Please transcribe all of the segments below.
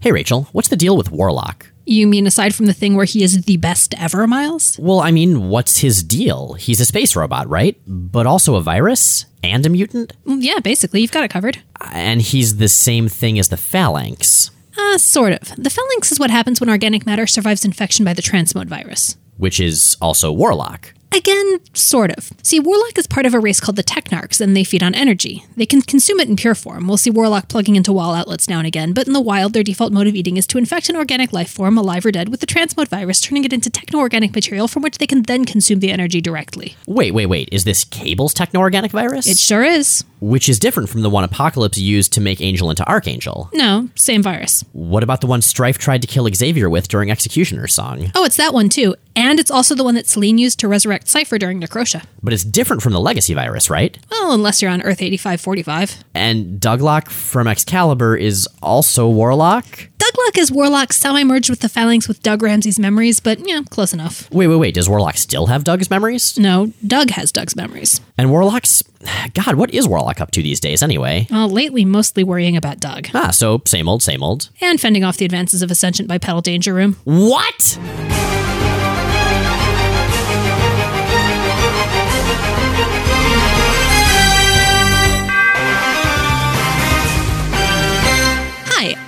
Hey, Rachel, what's the deal with Warlock? You mean aside from the thing where he is the best ever, Miles? Well, I mean, what's his deal? He's a space robot, right? But also a virus? And a mutant? Yeah, basically. You've got it covered. And he's the same thing as the Phalanx. Sort of. The Phalanx is what happens when organic matter survives infection by the transmode virus. Which is also Warlock. Again, sort of. See, Warlock is part of a race called the Technarchs, and they feed on energy. They can consume it in pure form. We'll see Warlock plugging into wall outlets now and again, but in the wild, their default mode of eating is to infect an organic life form, alive or dead, with the transmode virus, turning it into techno-organic material from which they can then consume the energy directly. Wait. Is this Cable's techno-organic virus? It sure is. Which is different from the one Apocalypse used to make Angel into Archangel. No, same virus. What about the one Strife tried to kill Xavier with during Executioner's Song? Oh, it's that one, too. And it's also the one that Selene used to resurrect Cypher during Necrotia. But it's different from the Legacy virus, right? Well, unless you're on Earth 8545. And Douglock from Excalibur is also Warlock? Douglock is Warlock semi-merged with the Phalanx with Doug Ramsey's memories, but, yeah, close enough. Wait, does Warlock still have Doug's memories? No, Doug has Doug's memories. And Warlock's... God, what is Warlock up to these days, anyway? Well, lately mostly worrying about Doug. Ah, so same old. And fending off the advances of Ascension by Pedal Danger Room. What?!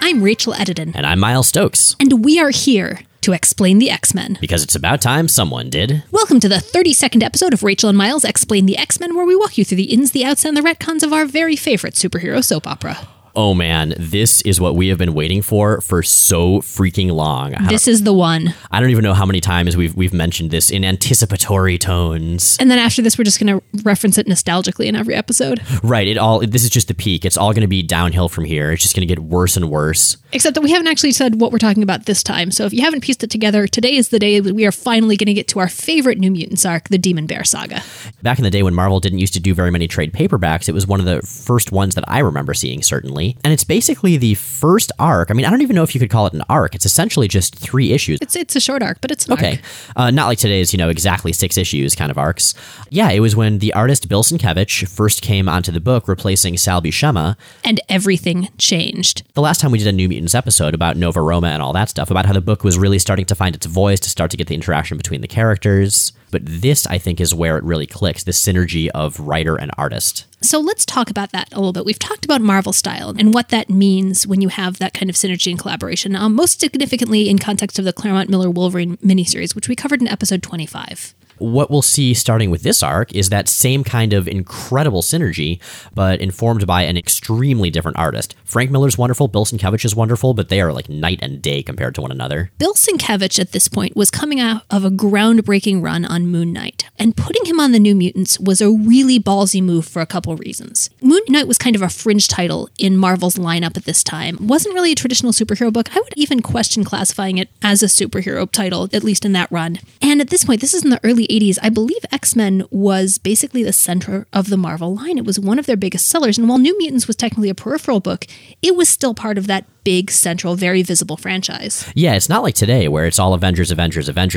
I'm Rachel Edidin. And I'm Miles Stokes. And we are here to explain the X-Men. Because it's about time someone did. Welcome to the 32nd episode of Rachel and Miles Explain the X-Men, where we walk you through the ins, the outs, and the retcons of our very favorite superhero soap opera. Oh man, this is what we have been waiting for so freaking long. This is the one. I don't even know how many times we've mentioned this in anticipatory tones. And then after this, we're just going to reference it nostalgically in every episode. Right. This is just the peak. It's all going to be downhill from here. It's just going to get worse and worse. Except that we haven't actually said what we're talking about this time. So if you haven't pieced it together, today is the day we are finally going to get to our favorite New Mutants arc, the Demon Bear Saga. Back in the day when Marvel didn't used to do very many trade paperbacks, it was one of the first ones that I remember seeing, certainly. And it's basically the first arc. I mean, I don't even know if you could call it an arc. It's essentially just 3 issues. It's a short arc, but it's an arc. Okay. Not like today's, exactly 6 issues kind of arcs. Yeah, it was when the artist Bill Sienkiewicz first came onto the book, replacing Sal Buscema. And everything changed. The last time we did a New Mutants episode about Nova Roma and all that stuff, about how the book was really starting to find its voice, to start to get the interaction between the characters. But this, I think, is where it really clicks, the synergy of writer and artist. So let's talk about that a little bit. We've talked about Marvel style and what that means when you have that kind of synergy and collaboration, most significantly in context of the Claremont Miller Wolverine miniseries, which we covered in episode 25. What we'll see starting with this arc is that same kind of incredible synergy, but informed by an extremely different artist. Frank Miller's wonderful, Bill Sienkiewicz is wonderful, but they are like night and day compared to one another. Bill Sienkiewicz at this point was coming out of a groundbreaking run on Moon Knight, and putting him on the New Mutants was a really ballsy move for a couple reasons. Moon Knight was kind of a fringe title in Marvel's lineup at this time. It wasn't really a traditional superhero book. I would even question classifying it as a superhero title, at least in that run. And at this point, this is in the early 80s, I believe X-Men was basically the center of the Marvel line. It was one of their biggest sellers, and while New Mutants was technically a peripheral book, it was still part of that big, central, very visible franchise. Yeah, it's not like today where it's all Avengers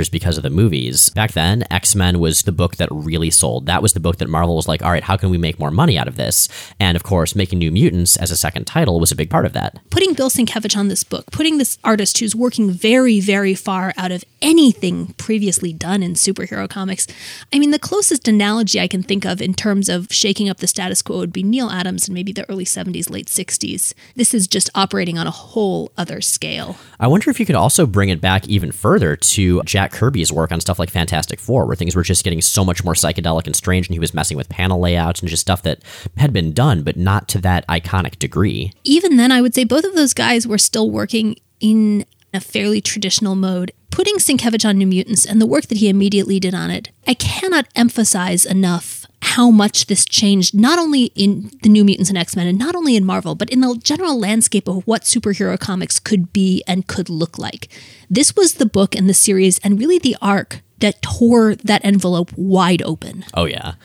because of the movies. Back then, X-Men was the book that really sold. That was the book that Marvel was like, all right, how can we make more money out of this? And of course, making New Mutants as a second title was a big part of that. Putting Bill Sienkiewicz on this book, putting this artist who's working very, very far out of anything previously done in superhero comics. I mean, the closest analogy I can think of in terms of shaking up the status quo would be Neil Adams in maybe the early 70s, late 60s. This is just operating on a whole other scale. I wonder if you could also bring it back even further to Jack Kirby's work on stuff like Fantastic Four, where things were just getting so much more psychedelic and strange, and he was messing with panel layouts and just stuff that had been done, but not to that iconic degree. Even then, I would say both of those guys were still working in a fairly traditional mode. Putting Sienkiewicz on New Mutants and the work that he immediately did on it, I cannot emphasize enough how much this changed, not only in the New Mutants and X-Men, and not only in Marvel, but in the general landscape of what superhero comics could be and could look like. This was the book and the series, and really the arc, that tore that envelope wide open. Oh, yeah.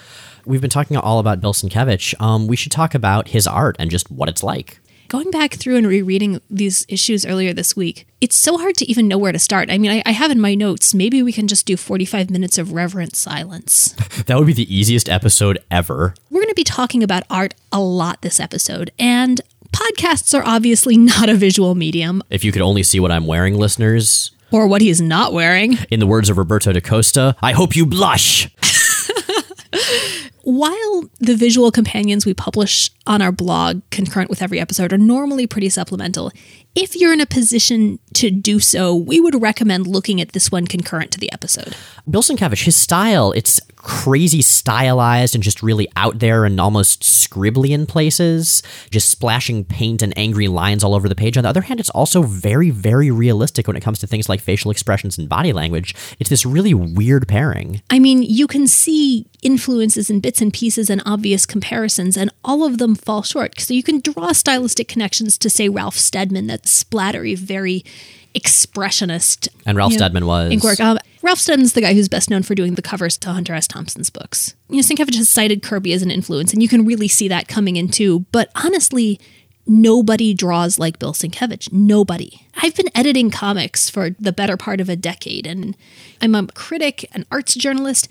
We've been talking all about Bill Sienkiewicz. We should talk about his art and just what it's like. Going back through and rereading these issues earlier this week, it's so hard to even know where to start. I mean, I have in my notes, maybe we can just do 45 minutes of reverent silence. That would be the easiest episode ever. We're going to be talking about art a lot this episode, and podcasts are obviously not a visual medium. If you could only see what I'm wearing, listeners. Or what he is not wearing. In the words of Roberto da Costa, I hope you blush. While the visual companions we publish on our blog concurrent with every episode are normally pretty supplemental, if you're in a position to do so, we would recommend looking at this one concurrent to the episode. Bill Sienkiewicz, his style, it's crazy stylized and just really out there and almost scribbly in places, just splashing paint and angry lines all over the page. On the other hand, it's also very, very realistic when it comes to things like facial expressions and body language. It's this really weird pairing. I mean, you can see influences and bits and pieces and obvious comparisons, and all of them fall short. So you can draw stylistic connections to, say, Ralph Steadman, that splattery, very expressionist. And Ralph Steadman was. Ralph Steadman's the guy who's best known for doing the covers to Hunter S. Thompson's books. Sienkiewicz has cited Kirby as an influence, and you can really see that coming in too. But honestly, nobody draws like Bill Sienkiewicz. Nobody. I've been editing comics for the better part of a decade, and I'm a critic, an arts journalist,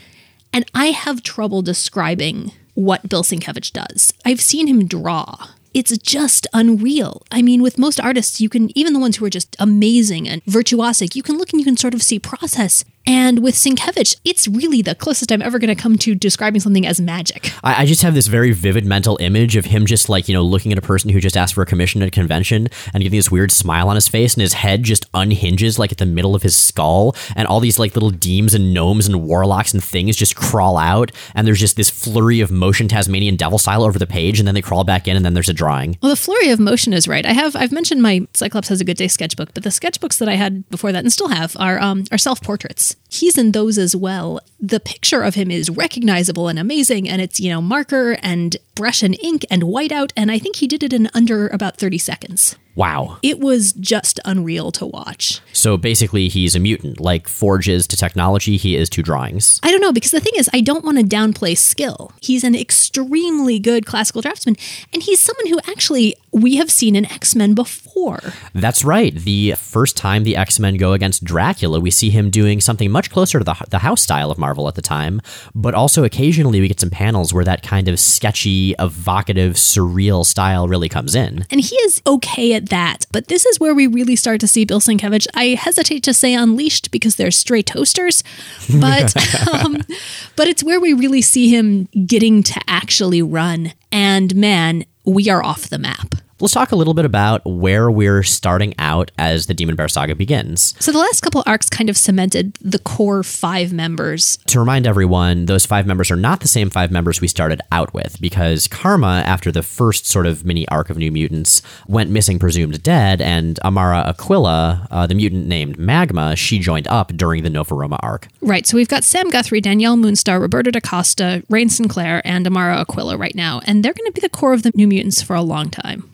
and I have trouble describing what Bill Sienkiewicz does. I've seen him draw. It's just unreal. I mean, with most artists, you can, even the ones who are just amazing and virtuosic, you can look and you can sort of see process. And with Sienkiewicz, it's really the closest I'm ever going to come to describing something as magic. I just have this very vivid mental image of him just like, looking at a person who just asked for a commission at a convention and getting this weird smile on his face, and his head just unhinges like at the middle of his skull, and all these like little demons and gnomes and warlocks and things just crawl out, and there's just this flurry of motion Tasmanian devil style over the page, and then they crawl back in, and then there's a drawing. Well, the flurry of motion is right. I've mentioned my Cyclops Has a Good Day sketchbook, but the sketchbooks that I had before that and still have are self-portraits. He's in those as well. The picture of him is recognizable and amazing, and it's, marker and brush and ink and whiteout, and I think he did it in under about 30 seconds. Wow. It was just unreal to watch. So basically, he's a mutant. Like Forge is to technology, he is to drawings. I don't know, because the thing is, I don't want to downplay skill. He's an extremely good classical draftsman, and he's someone who actually we have seen in X-Men before. That's right. The first time the X-Men go against Dracula, we see him doing something much closer to the house style of Marvel at the time, but also occasionally we get some panels where that kind of sketchy, evocative, surreal style really comes in. And he is okay at that, but this is where we really start to see Bill Sienkiewicz. I hesitate to say unleashed because they're stray toasters, but but it's where we really see him getting to actually run. And man, we are off the map. Let's talk a little bit about where we're starting out as the Demon Bear Saga begins. So the last couple arcs kind of cemented the core five members. To remind everyone, those five members are not the same five members we started out with, because Karma, after the first sort of mini arc of New Mutants, went missing, presumed dead, and Amara Aquila, the mutant named Magma, she joined up during the Nova Roma arc. Right, so we've got Sam Guthrie, Danielle Moonstar, Roberto da Costa, Rain Sinclair, and Amara Aquila right now, and they're going to be the core of the New Mutants for a long time.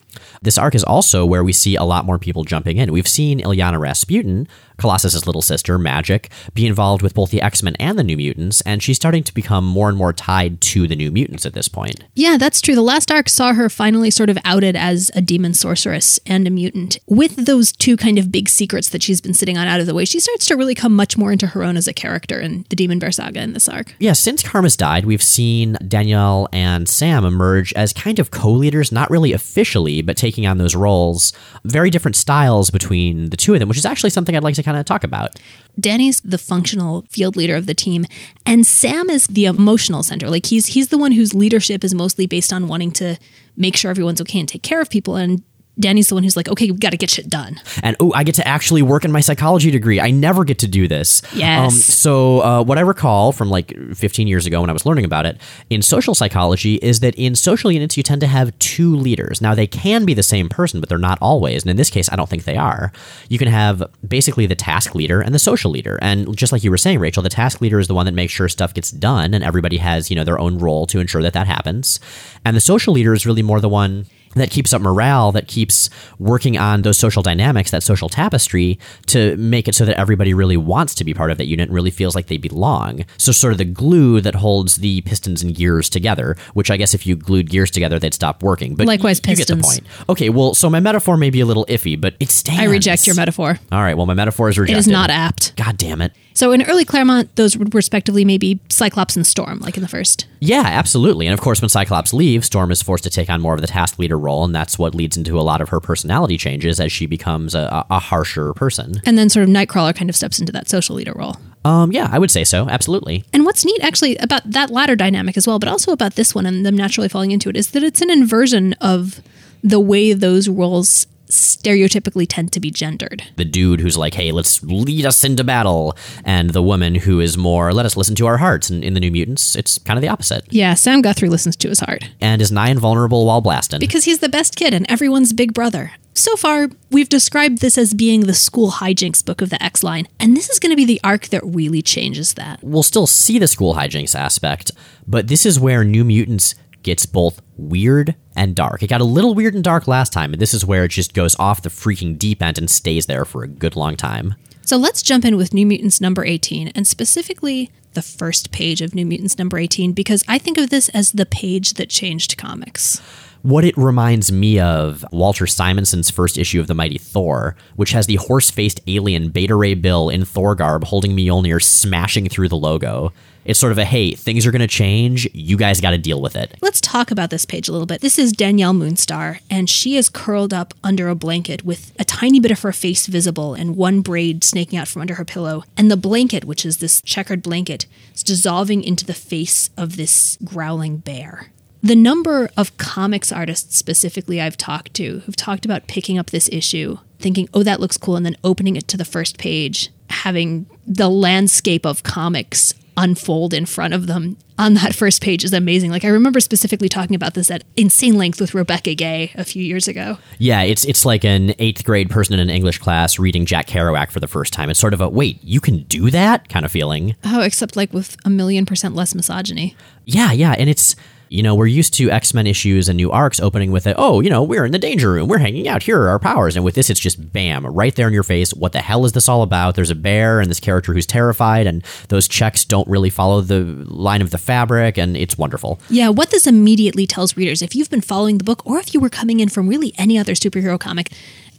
This arc is also where we see a lot more people jumping in. We've seen Ilyana Rasputin, Colossus's little sister, Magic, be involved with both the X-Men and the New Mutants, and she's starting to become more and more tied to the New Mutants at this point. Yeah, that's true. The last arc saw her finally sort of outed as a demon sorceress and a mutant. With those two kind of big secrets that she's been sitting on out of the way, she starts to really come much more into her own as a character in the Demon Bear Saga in this arc. Yeah, since Karma's died, we've seen Danielle and Sam emerge as kind of co-leaders, not really officially, but taking on those roles. Very different styles between the two of them, which is actually something I'd like to kind of talk about. Danny's the functional field leader of the team, and Sam is the emotional center. Like he's the one whose leadership is mostly based on wanting to make sure everyone's okay and take care of people, and Danny's the one who's like, okay, we got to get shit done. And, oh, I get to actually work in my psychology degree. I never get to do this. Yes. So what I recall from like 15 years ago when I was learning about it in social psychology is that in social units, you tend to have two leaders. Now, they can be the same person, but they're not always. And in this case, I don't think they are. You can have basically the task leader and the social leader. And just like you were saying, Rachel, the task leader is the one that makes sure stuff gets done and everybody has, their own role to ensure that that happens. And the social leader is really more the one that keeps up morale, that keeps working on those social dynamics, that social tapestry, to make it so that everybody really wants to be part of that unit and really feels like they belong. So sort of the glue that holds the pistons and gears together, which I guess if you glued gears together, they'd stop working. But likewise, pistons. You get the point. Okay, well, so my metaphor may be a little iffy, but it stands. I reject your metaphor. All right, well, my metaphor is rejected. It is not apt. God damn it. So in early Claremont, those would respectively maybe Cyclops and Storm, like in the first. Yeah, absolutely. And of course, when Cyclops leaves, Storm is forced to take on more of the task leader role, and that's what leads into a lot of her personality changes as she becomes a harsher person. And then sort of Nightcrawler kind of steps into that social leader role. Yeah, I would say so. Absolutely. And what's neat actually about that latter dynamic as well, but also about this one and them naturally falling into it, is that it's an inversion of the way those roles stereotypically tend to be gendered. The dude who's like, hey, let's lead us into battle, and the woman who is more, let us listen to our hearts. And in the New Mutants, it's kind of the opposite. Yeah, Sam Guthrie listens to his heart. And is nigh invulnerable while blasting. Because he's the best kid and everyone's big brother. So far, we've described this as being the school hijinks book of the X-Line, and this is going to be the arc that really changes that. We'll still see the school hijinks aspect, but this is where New Mutants gets both weird and dark. It got a little weird and dark last time, and this is where it just goes off the freaking deep end and stays there for a good long time. So let's jump in with New Mutants number 18, and specifically the first page of New Mutants number 18, because I think of this as the page that changed comics. What it reminds me of, Walter Simonson's first issue of The Mighty Thor, which has the horse-faced alien Beta Ray Bill in Thor garb holding Mjolnir smashing through the logo. It's sort of a, hey, things are going to change. You guys got to deal with it. Let's talk about this page a little bit. This is Danielle Moonstar, and she is curled up under a blanket with a tiny bit of her face visible and one braid snaking out from under her pillow. And the blanket, which is this checkered blanket, is dissolving into the face of this growling bear. The number of comics artists specifically I've talked to who've talked about picking up this issue, thinking, oh, that looks cool, and then opening it to the first page, having the landscape of comics unfold in front of them on that first page is amazing. Like, I remember specifically talking about this at insane length with Rebecca Gay a few years ago. Yeah, it's like an 8th grade person in an English class reading Jack Kerouac for the first time. It's sort of a, wait, you can do that kind of feeling. Oh, except like with 1,000,000% less misogyny. Yeah, and it's... You know, we're used to X-Men issues and new arcs opening with it. Oh, you know, we're in the danger room. We're hanging out. Here are our powers. And with this, it's just bam, right there in your face. What the hell is this all about? There's a bear and this character who's terrified. And those checks don't really follow the line of the fabric. And it's wonderful. Yeah, what this immediately tells readers, if you've been following the book or if you were coming in from really any other superhero comic,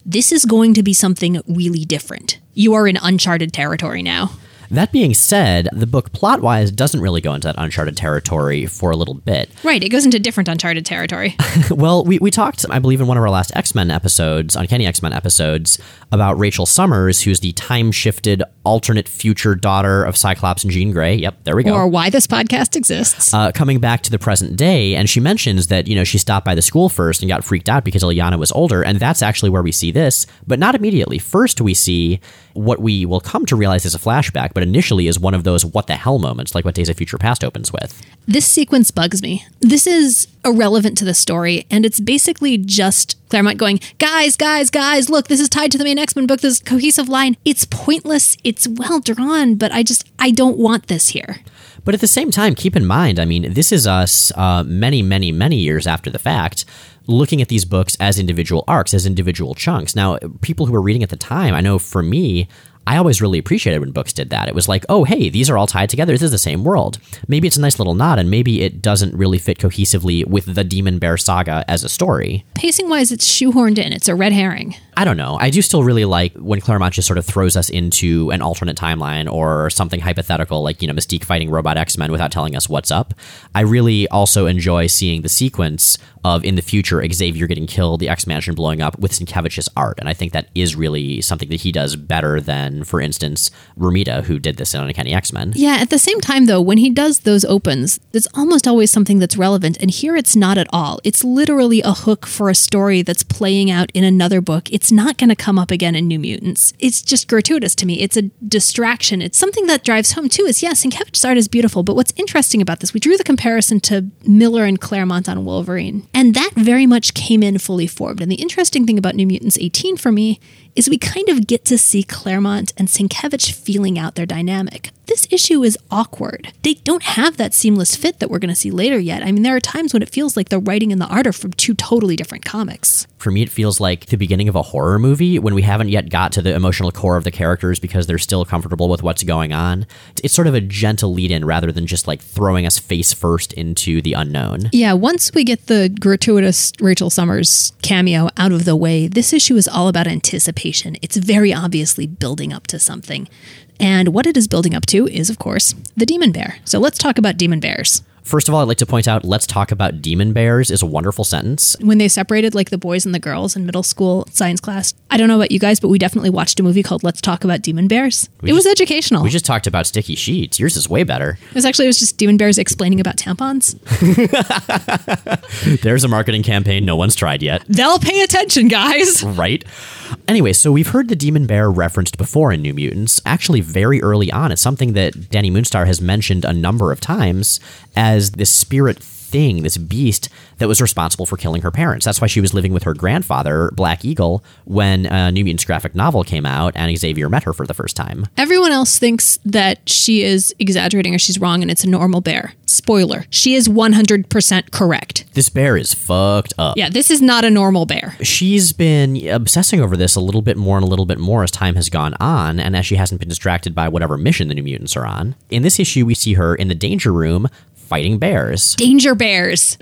this is going to be something really different. You are in uncharted territory now. That being said, the book plot-wise doesn't really go into that uncharted territory for a little bit. Right, it goes into different uncharted territory. Well, we talked, I believe, in one of our last X-Men episodes, Uncanny X-Men episodes, about Rachel Summers, who's the time-shifted alternate future daughter of Cyclops and Jean Grey. Yep, there we go. Or why this podcast exists. Coming back to the present day, and she mentions that, you know, she stopped by the school first and got freaked out because Ilyana was older, and that's actually where we see this, but not immediately. First, we see what we will come to realize is a flashback, but initially is one of those what the hell moments, like what Days of Future Past opens with. This sequence bugs me. This is irrelevant to the story, and it's basically just Claremont going, guys, look, this is tied to the main X-Men book, this cohesive line. It's pointless, it's well drawn, but I don't want this here. But at the same time, keep in mind, I mean, this is us many, many, many years after the fact, looking at these books as individual arcs, as individual chunks. Now, people who were reading at the time, I know for me, I always really appreciated when books did that. It was like, oh, hey, these are all tied together. This is the same world. Maybe it's a nice little nod, and maybe it doesn't really fit cohesively with the Demon Bear saga as a story. Pacing-wise, it's shoehorned in. It's a red herring. I don't know. I do still really like when Claremont just sort of throws us into an alternate timeline or something hypothetical, like, you know, Mystique fighting Robot X-Men without telling us what's up. I really also enjoy seeing the sequence of, in the future, Xavier getting killed, the X-Mansion blowing up, with Sienkiewicz's art. And I think that is really something that he does better than, for instance, Romita, who did this in Uncanny X-Men. Yeah, at the same time, though, when he does those opens, it's almost always something that's relevant. And here it's not at all. It's literally a hook for a story that's playing out in another book. It's not going to come up again in New Mutants. It's just gratuitous to me. It's a distraction. It's something that drives home, too, is, yes, Sienkiewicz's art is beautiful, but what's interesting about this, we drew the comparison to Miller and Claremont on Wolverine, and that very much came in fully formed. And the interesting thing about New Mutants 18 for me is we kind of get to see Claremont and Sienkiewicz feeling out their dynamic. this issue is awkward. They don't have that seamless fit that we're going to see later yet. I mean, there are times when it feels like the writing and the art are from two totally different comics. For me, it feels like the beginning of a horror movie when we haven't yet got to the emotional core of the characters because they're still comfortable with what's going on. It's sort of a gentle lead-in rather than just like throwing us face first into the unknown. Yeah, once we get the gratuitous Rachel Summers cameo out of the way, this issue is all about anticipation. It's very obviously building up to something. And what it is building up to is, of course, the demon bear. So let's talk about demon bears. First of all, I'd like to point out, let's talk about demon bears is a wonderful sentence. When they separated like the boys and the girls in middle school science class, I don't know about you guys, but we definitely watched a movie called Let's Talk About Demon Bears. It was educational. We just talked about sticky sheets. Yours is way better. It was just demon bears explaining about tampons. There's a marketing campaign no one's tried yet. They'll pay attention, guys. Right? Anyway, so we've heard the demon bear referenced before in New Mutants, actually very early on. It's something that Danny Moonstar has mentioned a number of times as this spirit thing, this beast that was responsible for killing her parents. That's why she was living with her grandfather, Black Eagle, when New Mutants graphic novel came out and Xavier met her for the first time. Everyone else thinks that she is exaggerating or she's wrong and it's a normal bear. Spoiler, she is 100% correct. This bear is fucked up. Yeah, this is not a normal bear. She's been obsessing over this a little bit more and a little bit more as time has gone on and as she hasn't been distracted by whatever mission the New Mutants are on. In this issue, we see her in the danger room fighting bears. Danger bears.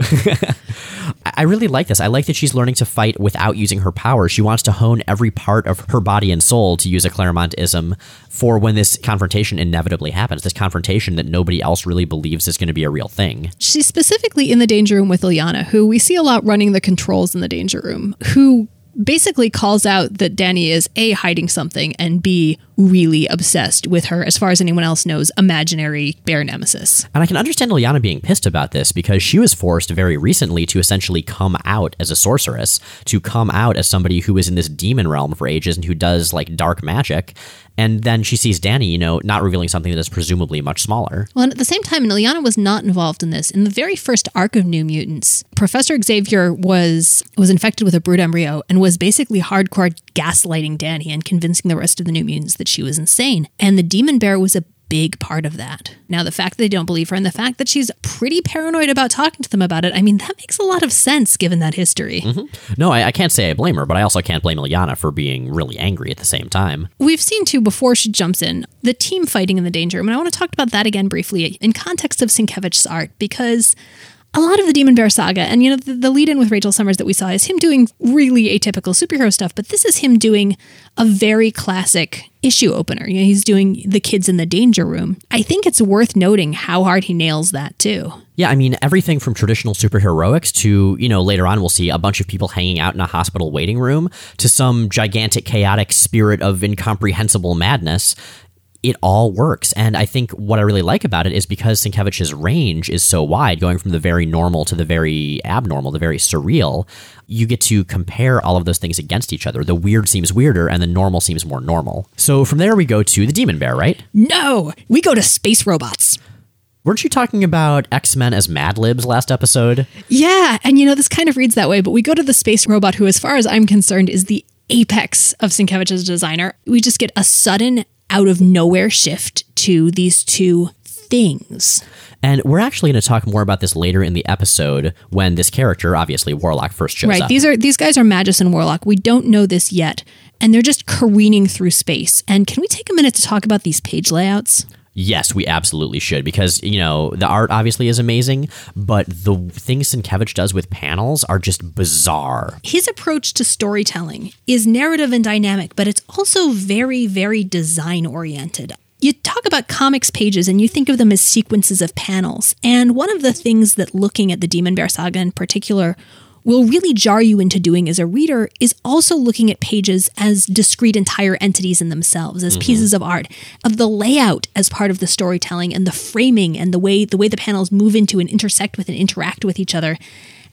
I really like this. I like that she's learning to fight without using her power. She wants to hone every part of her body and soul, to use a Claremont-ism, for when this confrontation inevitably happens, this confrontation that nobody else really believes is going to be a real thing. She's specifically in the danger room with Ilyana, who we see a lot running the controls in the danger room, who basically calls out that Danny is A, hiding something, and B, really obsessed with her, as far as anyone else knows, imaginary bear nemesis. And I can understand Ilyana being pissed about this because she was forced very recently to essentially come out as a sorceress, to come out as somebody who is in this demon realm for ages and who does like dark magic. And then she sees Danny, not revealing something that is presumably much smaller. Well, and at the same time, Ilyana was not involved in this. In the very first arc of New Mutants, Professor Xavier was infected with a brood embryo and was basically hardcore gaslighting Danny and convincing the rest of the New Mutants that she was insane. And the demon bear was a big part of that. Now, the fact that they don't believe her and the fact that she's pretty paranoid about talking to them about it, I mean, that makes a lot of sense given that history. Mm-hmm. No, I can't say I blame her, but I also can't blame Ilyana for being really angry at the same time. We've seen, too, before she jumps in, the team fighting in the danger room. And I want to talk about that again briefly in context of Sienkiewicz's art, because a lot of the Demon Bear saga, and the lead-in with Rachel Summers that we saw is him doing really atypical superhero stuff, but this is him doing a very classic issue opener. He's doing the kids in the danger room. I think it's worth noting how hard he nails that, too. Yeah, I mean, everything from traditional superheroics to, later on we'll see a bunch of people hanging out in a hospital waiting room to some gigantic, chaotic spirit of incomprehensible madness. It all works. And I think what I really like about it is because Sienkiewicz's range is so wide, going from the very normal to the very abnormal, the very surreal, you get to compare all of those things against each other. The weird seems weirder and the normal seems more normal. So from there we go to the demon bear, right? No, we go to space robots. Weren't you talking about X-Men as Mad Libs last episode? Yeah, and this kind of reads that way, but we go to the space robot who, as far as I'm concerned, is the apex of Sienkiewicz's designer. We just get a sudden out of nowhere shift to these two things. And we're actually going to talk more about this later in the episode when this character, obviously Warlock, first shows up. Right, these guys are Magus and Warlock. We don't know this yet, and they're just careening through space. And can we take a minute to talk about these page layouts? Yes, we absolutely should, because, the art obviously is amazing, but the things Sienkiewicz does with panels are just bizarre. His approach to storytelling is narrative and dynamic, but it's also very, very design-oriented. You talk about comics pages and you think of them as sequences of panels, and one of the things that looking at the Demon Bear saga in particular will really jar you into doing as a reader is also looking at pages as discrete entire entities in themselves, as pieces of art, of the layout as part of the storytelling and the framing and the way the panels move into and intersect with and interact with each other,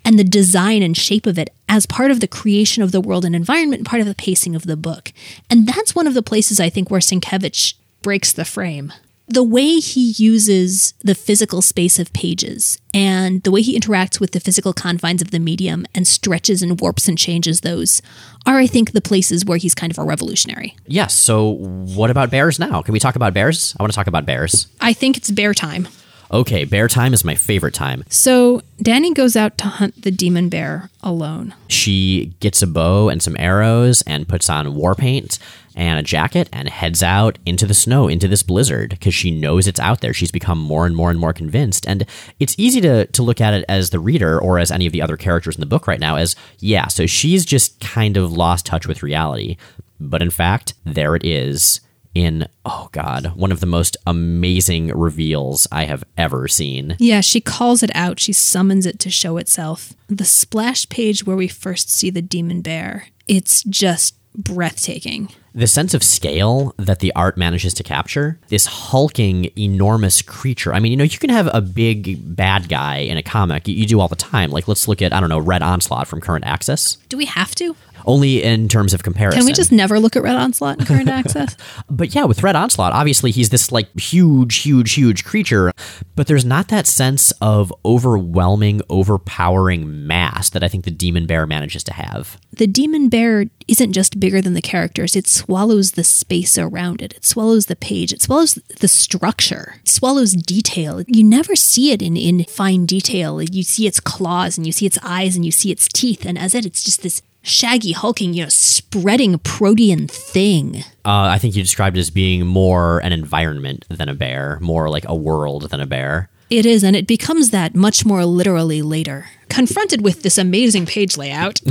and the design and shape of it as part of the creation of the world and environment, part of the pacing of the book. And that's one of the places I think where Sienkiewicz breaks the frame. the way he uses the physical space of pages and the way he interacts with the physical confines of the medium and stretches and warps and changes those are, I think, the places where he's kind of a revolutionary. Yes. So what about bears now? Can we talk about bears? I want to talk about bears. I think it's bear time. Okay, bear time is my favorite time. So Danny goes out to hunt the demon bear alone. She gets a bow and some arrows and puts on war paint and a jacket and heads out into the snow, into this blizzard, because she knows it's out there. She's become more and more and more convinced. And it's easy to look at it as the reader or as any of the other characters in the book right now as, yeah, so she's just kind of lost touch with reality. But in fact, there it is. In, oh God, one of the most amazing reveals I have ever seen. Yeah, she calls it out. She summons it to show itself. The splash page where we first see the demon bear, it's just breathtaking. The sense of scale that the art manages to capture, this hulking, enormous creature. I mean, you know, you can have a big bad guy in a comic. You do all the time. Like, let's look at, I don't know, Red Onslaught from Current Access. Do we have to? Only in terms of comparison. Can we just never look at Red Onslaught in Current Access? But yeah, with Red Onslaught, obviously he's this like huge creature, but there's not that sense of overwhelming, overpowering mass that I think the demon bear manages to have. The demon bear isn't just bigger than the characters. It swallows the space around it. It swallows the page. It swallows the structure. It swallows detail. You never see it in fine detail. You see its claws and you see its eyes and you see its teeth. And as it's just this shaggy, hulking, you know, spreading protean thing. I think you described it as being more an environment than a bear, more like a world than a bear. It is, and it becomes that much more literally later. Confronted with this amazing page layout,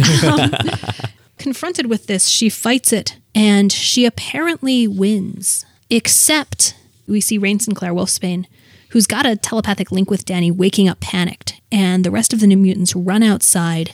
confronted with this, she fights it, and she apparently wins. Except we see Rain Sinclair Wolfsbane, who's got a telepathic link with Danny, waking up panicked, and the rest of the New Mutants run outside.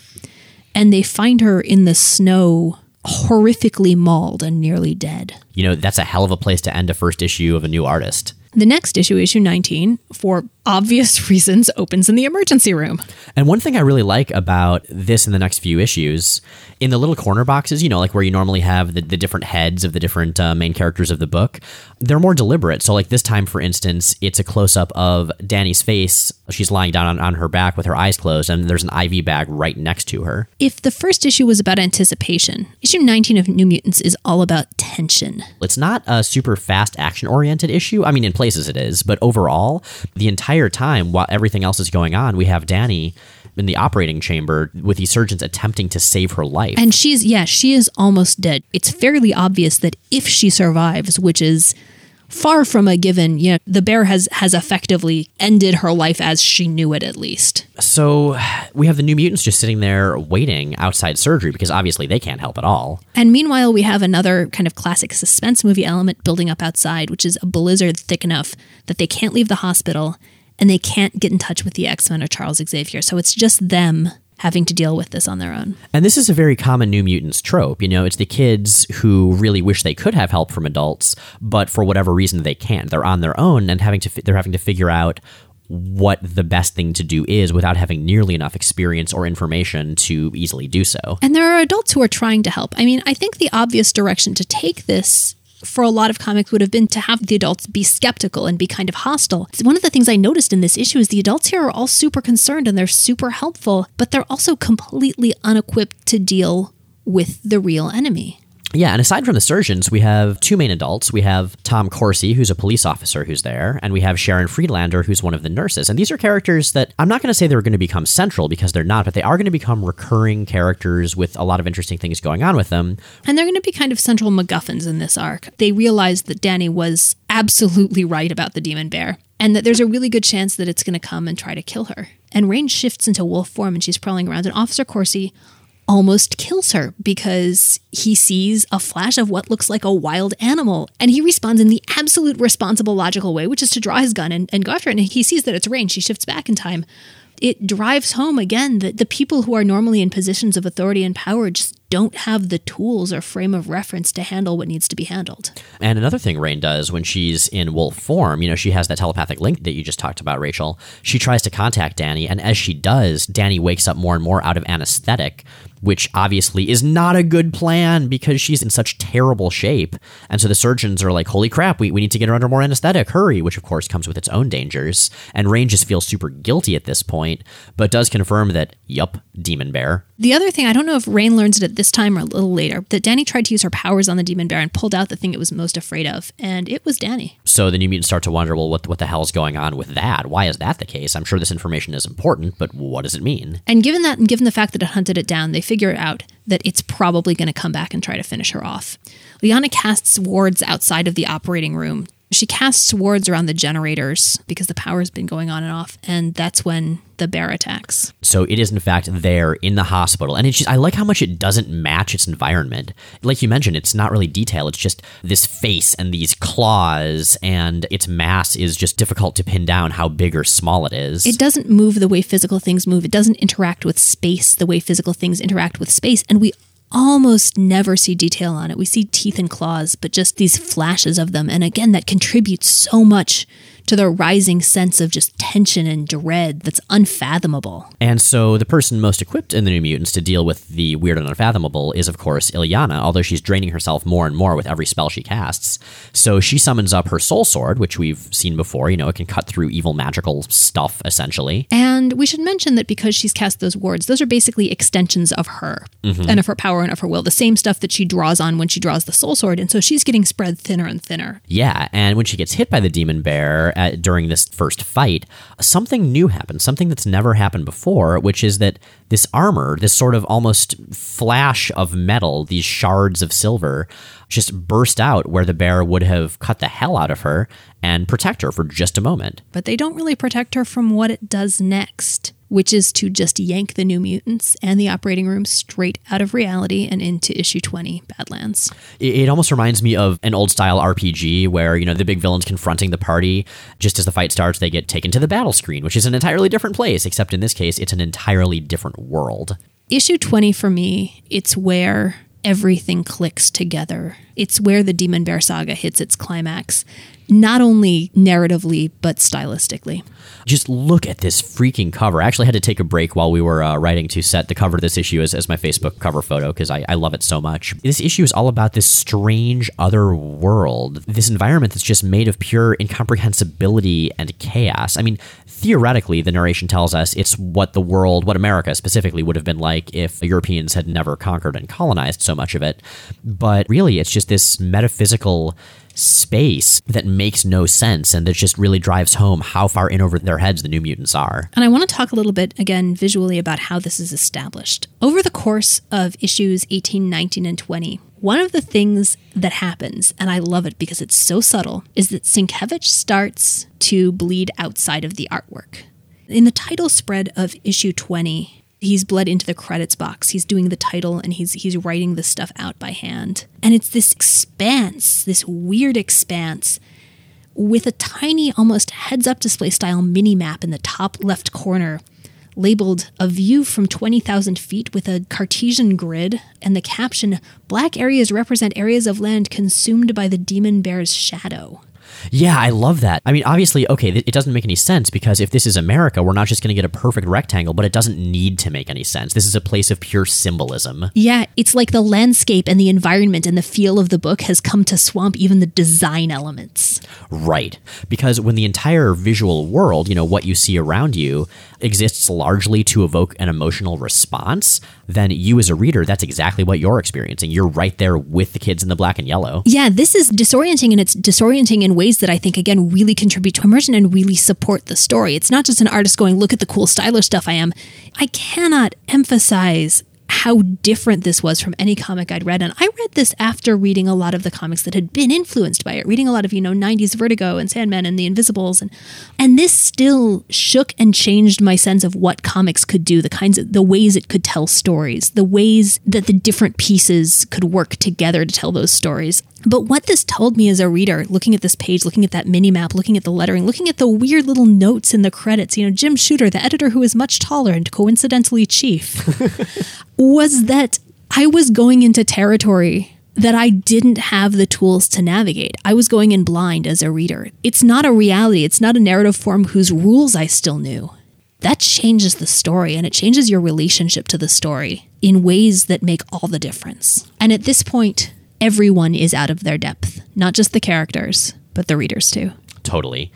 And they find her in the snow, horrifically mauled and nearly dead. You know, that's a hell of a place to end a first issue of a new artist. The next issue, issue 19, for obvious reasons, opens in the emergency room. And one thing I really like about this in the next few issues, in the little corner boxes, you know, like where you normally have the different heads of the different main characters of the book, they're more deliberate. So like this time, for instance, it's a close-up of Danny's face. She's lying down on her back with her eyes closed, and there's an IV bag right next to her. If the first issue was about anticipation, issue 19 of New Mutants is all about tension. It's not a super fast action-oriented issue. I mean, in places it is, but overall, the entire time while everything else is going on, we have Danny in the operating chamber with the surgeons attempting to save her life. And she is almost dead. It's fairly obvious that if she survives, which is far from a given, you know, the bear has effectively ended her life as she knew it, at least. So we have the New Mutants just sitting there waiting outside surgery because obviously they can't help at all. And meanwhile, we have another kind of classic suspense movie element building up outside, which is a blizzard thick enough that they can't leave the hospital and they can't get in touch with the X-Men or Charles Xavier. So it's just them having to deal with this on their own. And this is a very common New Mutants trope. You know, it's the kids who really wish they could have help from adults, but for whatever reason they can't. They're on their own and they're having to figure out what the best thing to do is without having nearly enough experience or information to easily do so. And there are adults who are trying to help. I mean, I think the obvious direction to take this for a lot of comics would have been to have the adults be skeptical and be kind of hostile. One of the things I noticed in this issue is the adults here are all super concerned and they're super helpful, but they're also completely unequipped to deal with the real enemy. Yeah, and aside from the surgeons, we have two main adults. We have Tom Corsi, who's a police officer who's there, and we have Sharon Friedlander, who's one of the nurses. And these are characters that I'm not going to say they're going to become central because they're not, but they are going to become recurring characters with a lot of interesting things going on with them. And they're going to be kind of central MacGuffins in this arc. They realized that Danny was absolutely right about the demon bear and that there's a really good chance that it's going to come and try to kill her. And Rain shifts into wolf form and she's prowling around, and Officer Corsi almost kills her because he sees a flash of what looks like a wild animal. And he responds in the absolute responsible, logical way, which is to draw his gun and go after it. And he sees that it's Rain. She shifts back in time. It drives home again that the people who are normally in positions of authority and power just don't have the tools or frame of reference to handle what needs to be handled. And another thing Rain does when she's in wolf form, you know, she has that telepathic link that you just talked about, Rachel. She tries to contact Danny, and as she does, Danny wakes up more and more out of anesthetic, which obviously is not a good plan because she's in such terrible shape. And so the surgeons are like, holy crap, we need to get her under more anesthetic, hurry, which of course comes with its own dangers. And Rain just feels super guilty at this point, but does confirm that, yup, Demon Bear. The other thing, I don't know if Rain learns it at this time or a little later, that Danny tried to use her powers on the Demon Bear and pulled out the thing it was most afraid of, and it was Danny. So the New Mutants start to wonder, well, what the hell's going on with that? Why is that the case? I'm sure this information is important, but what does it mean? And given that, and given the fact that it hunted it down, they figure out that it's probably going to come back and try to finish her off. Liana casts wards outside of the operating room. She casts wards around the generators because the power's been going on and off, and that's when the bear attacks. So it is, in fact, there in the hospital. And it's just, I like how much it doesn't match its environment. Like you mentioned, it's not really detail. It's just this face and these claws, and its mass is just difficult to pin down how big or small it is. It doesn't move the way physical things move. It doesn't interact with space the way physical things interact with space. And we almost never see detail on it. We see teeth and claws, but just these flashes of them. And again, that contributes so much to the rising sense of just tension and dread that's unfathomable. And so the person most equipped in the New Mutants to deal with the weird and unfathomable is, of course, Ilyana, although she's draining herself more and more with every spell she casts. So she summons up her soul sword, which we've seen before. You know, it can cut through evil magical stuff, essentially. And we should mention that because she's cast those wards, those are basically extensions of her and of her power and of her will, the same stuff that she draws on when she draws the soul sword. And so she's getting spread thinner and thinner. Yeah, and when she gets hit by the Demon Bear during this first fight, something new happens, something that's never happened before, which is that this armor, this sort of almost flash of metal, these shards of silver, just burst out where the bear would have cut the hell out of her and protect her for just a moment. But they don't really protect her from what it does next, which is to just yank the New Mutants and the operating room straight out of reality and into issue 20, Badlands. It almost reminds me of an old-style RPG where, you know, the big villain's confronting the party. Just as the fight starts, they get taken to the battle screen, which is an entirely different place, except in this case, it's an entirely different world. Issue 20, for me, it's where everything clicks together. It's where the Demon Bear saga hits its climax, not only narratively, but stylistically. Just look at this freaking cover. I actually had to take a break while we were writing to set the cover of this issue as my Facebook cover photo because I love it so much. This issue is all about this strange other world, this environment that's just made of pure incomprehensibility and chaos. I mean, theoretically, the narration tells us it's what America specifically would have been like if Europeans had never conquered and colonized so much of it. But really, it's just this metaphysical space that makes no sense and that just really drives home how far in over their heads the New Mutants are. And I want to talk a little bit, again, visually about how this is established. Over the course of issues 18, 19, and 20, one of the things that happens, and I love it because it's so subtle, is that Sienkiewicz starts to bleed outside of the artwork. In the title spread of issue 20, he's bled into the credits box. He's doing the title and he's writing this stuff out by hand. And it's this expanse, this weird expanse with a tiny, almost heads-up display style mini-map in the top left corner labeled "A View from 20,000 Feet" with a Cartesian grid and the caption, "Black areas represent areas of land consumed by the Demon Bear's shadow." Yeah, I love that. I mean, obviously, okay, it doesn't make any sense because if this is America, we're not just going to get a perfect rectangle, but it doesn't need to make any sense. This is a place of pure symbolism. Yeah, it's like the landscape and the environment and the feel of the book has come to swamp even the design elements. Right, because when the entire visual world, you know, what you see around you exists largely to evoke an emotional response, then you as a reader, that's exactly what you're experiencing. You're right there with the kids in the black and yellow. Yeah, this is disorienting, and it's disorienting in ways that I think, again, really contribute to immersion and really support the story. It's not just an artist going, look at the cool stylish stuff I am. I cannot emphasize how different this was from any comic I'd read. And I read this after reading a lot of the comics that had been influenced by it, reading a lot of, you know, 90s Vertigo and Sandman and The Invisibles. And this still shook and changed my sense of what comics could do, the ways it could tell stories, the ways that the different pieces could work together to tell those stories. But what this told me as a reader, looking at this page, looking at that mini map, looking at the lettering, looking at the weird little notes in the credits, you know, Jim Shooter, the editor who is much taller and coincidentally chief, was that I was going into territory that I didn't have the tools to navigate. I was going in blind as a reader. It's not a reality. It's not a narrative form whose rules I still knew. That changes the story, and it changes your relationship to the story in ways that make all the difference. And at this point, everyone is out of their depth. Not just the characters, but the readers too. Totally.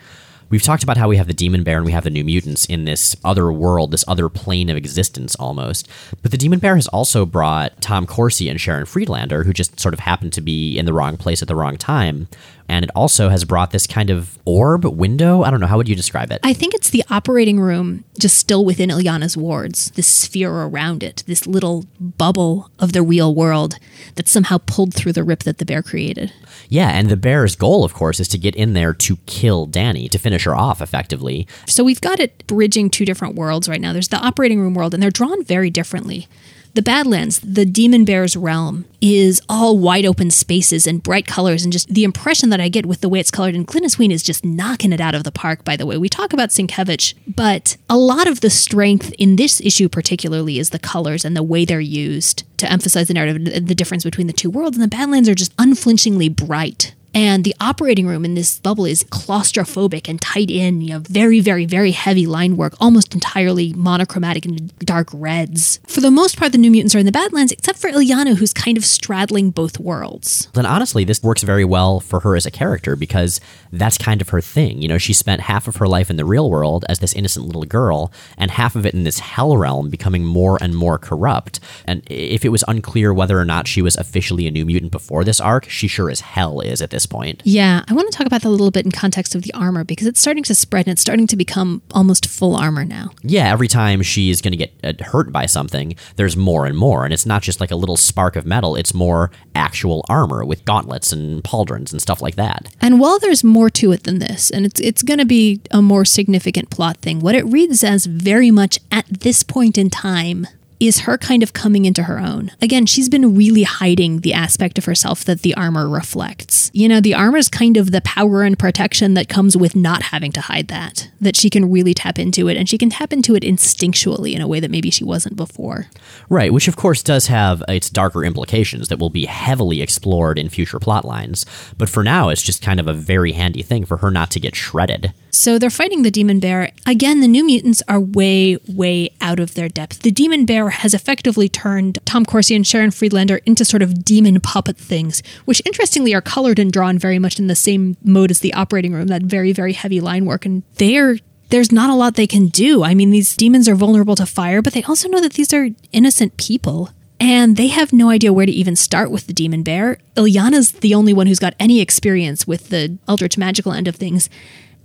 We've talked about how we have the Demon Bear and we have the New Mutants in this other world, this other plane of existence almost. But the Demon Bear has also brought Tom Corsi and Sharon Friedlander, who just sort of happened to be in the wrong place at the wrong time. And it also has brought this kind of orb window. I don't know. How would you describe it? I think it's the operating room just still within Ilyana's wards, this sphere around it, this little bubble of the real world that's somehow pulled through the rip that the bear created. Yeah, and the bear's goal, of course, is to get in there to kill Dani, to finish her off effectively. So we've got it bridging two different worlds right now. There's the operating room world, and they're drawn very differently. The Badlands, the Demon Bear's realm, is all wide open spaces and bright colors, and just the impression that I get with the way it's colored in Clintus Queen is just knocking it out of the park, by the way. We talk about Sienkiewicz, but a lot of the strength in this issue particularly is the colors and the way they're used to emphasize the narrative and the difference between the two worlds, and the Badlands are just unflinchingly bright. And the operating room in this bubble is claustrophobic and tight in, you know, very, very, very heavy line work, almost entirely monochromatic and dark reds. For the most part, the New Mutants are in the Badlands, except for Ilyana, who's kind of straddling both worlds. And honestly, this works very well for her as a character because that's kind of her thing. You know, she spent half of her life in the real world as this innocent little girl and half of it in this hell realm becoming more and more corrupt. And if it was unclear whether or not she was officially a New Mutant before this arc, she sure as hell is at this point. Yeah, I want to talk about that a little bit in context of the armor because it's starting to spread and it's starting to become almost full armor now. Yeah, every time she is going to get hurt by something, there's more and more. And it's not just like a little spark of metal, it's more actual armor with gauntlets and pauldrons and stuff like that. And while there's more to it than this, and it's going to be a more significant plot thing, what it reads as very much at this point in time is her kind of coming into her own. Again, she's been really hiding the aspect of herself that the armor reflects. You know, the armor is kind of the power and protection that comes with not having to hide that, that she can really tap into it, and she can tap into it instinctually in a way that maybe she wasn't before. Right, which of course does have its darker implications that will be heavily explored in future plot lines. But for now, it's just kind of a very handy thing for her not to get shredded. So they're fighting the Demon Bear. Again, the New Mutants are way, way out of their depth. The Demon Bear has effectively turned Tom Corsi and Sharon Friedlander into sort of demon puppet things, which interestingly are colored and drawn very much in the same mode as the operating room, that very, very heavy line work. And there's not a lot they can do. I mean, these demons are vulnerable to fire, but they also know that these are innocent people. And they have no idea where to even start with the Demon Bear. Ilyana's the only one who's got any experience with the Eldritch Magical end of things.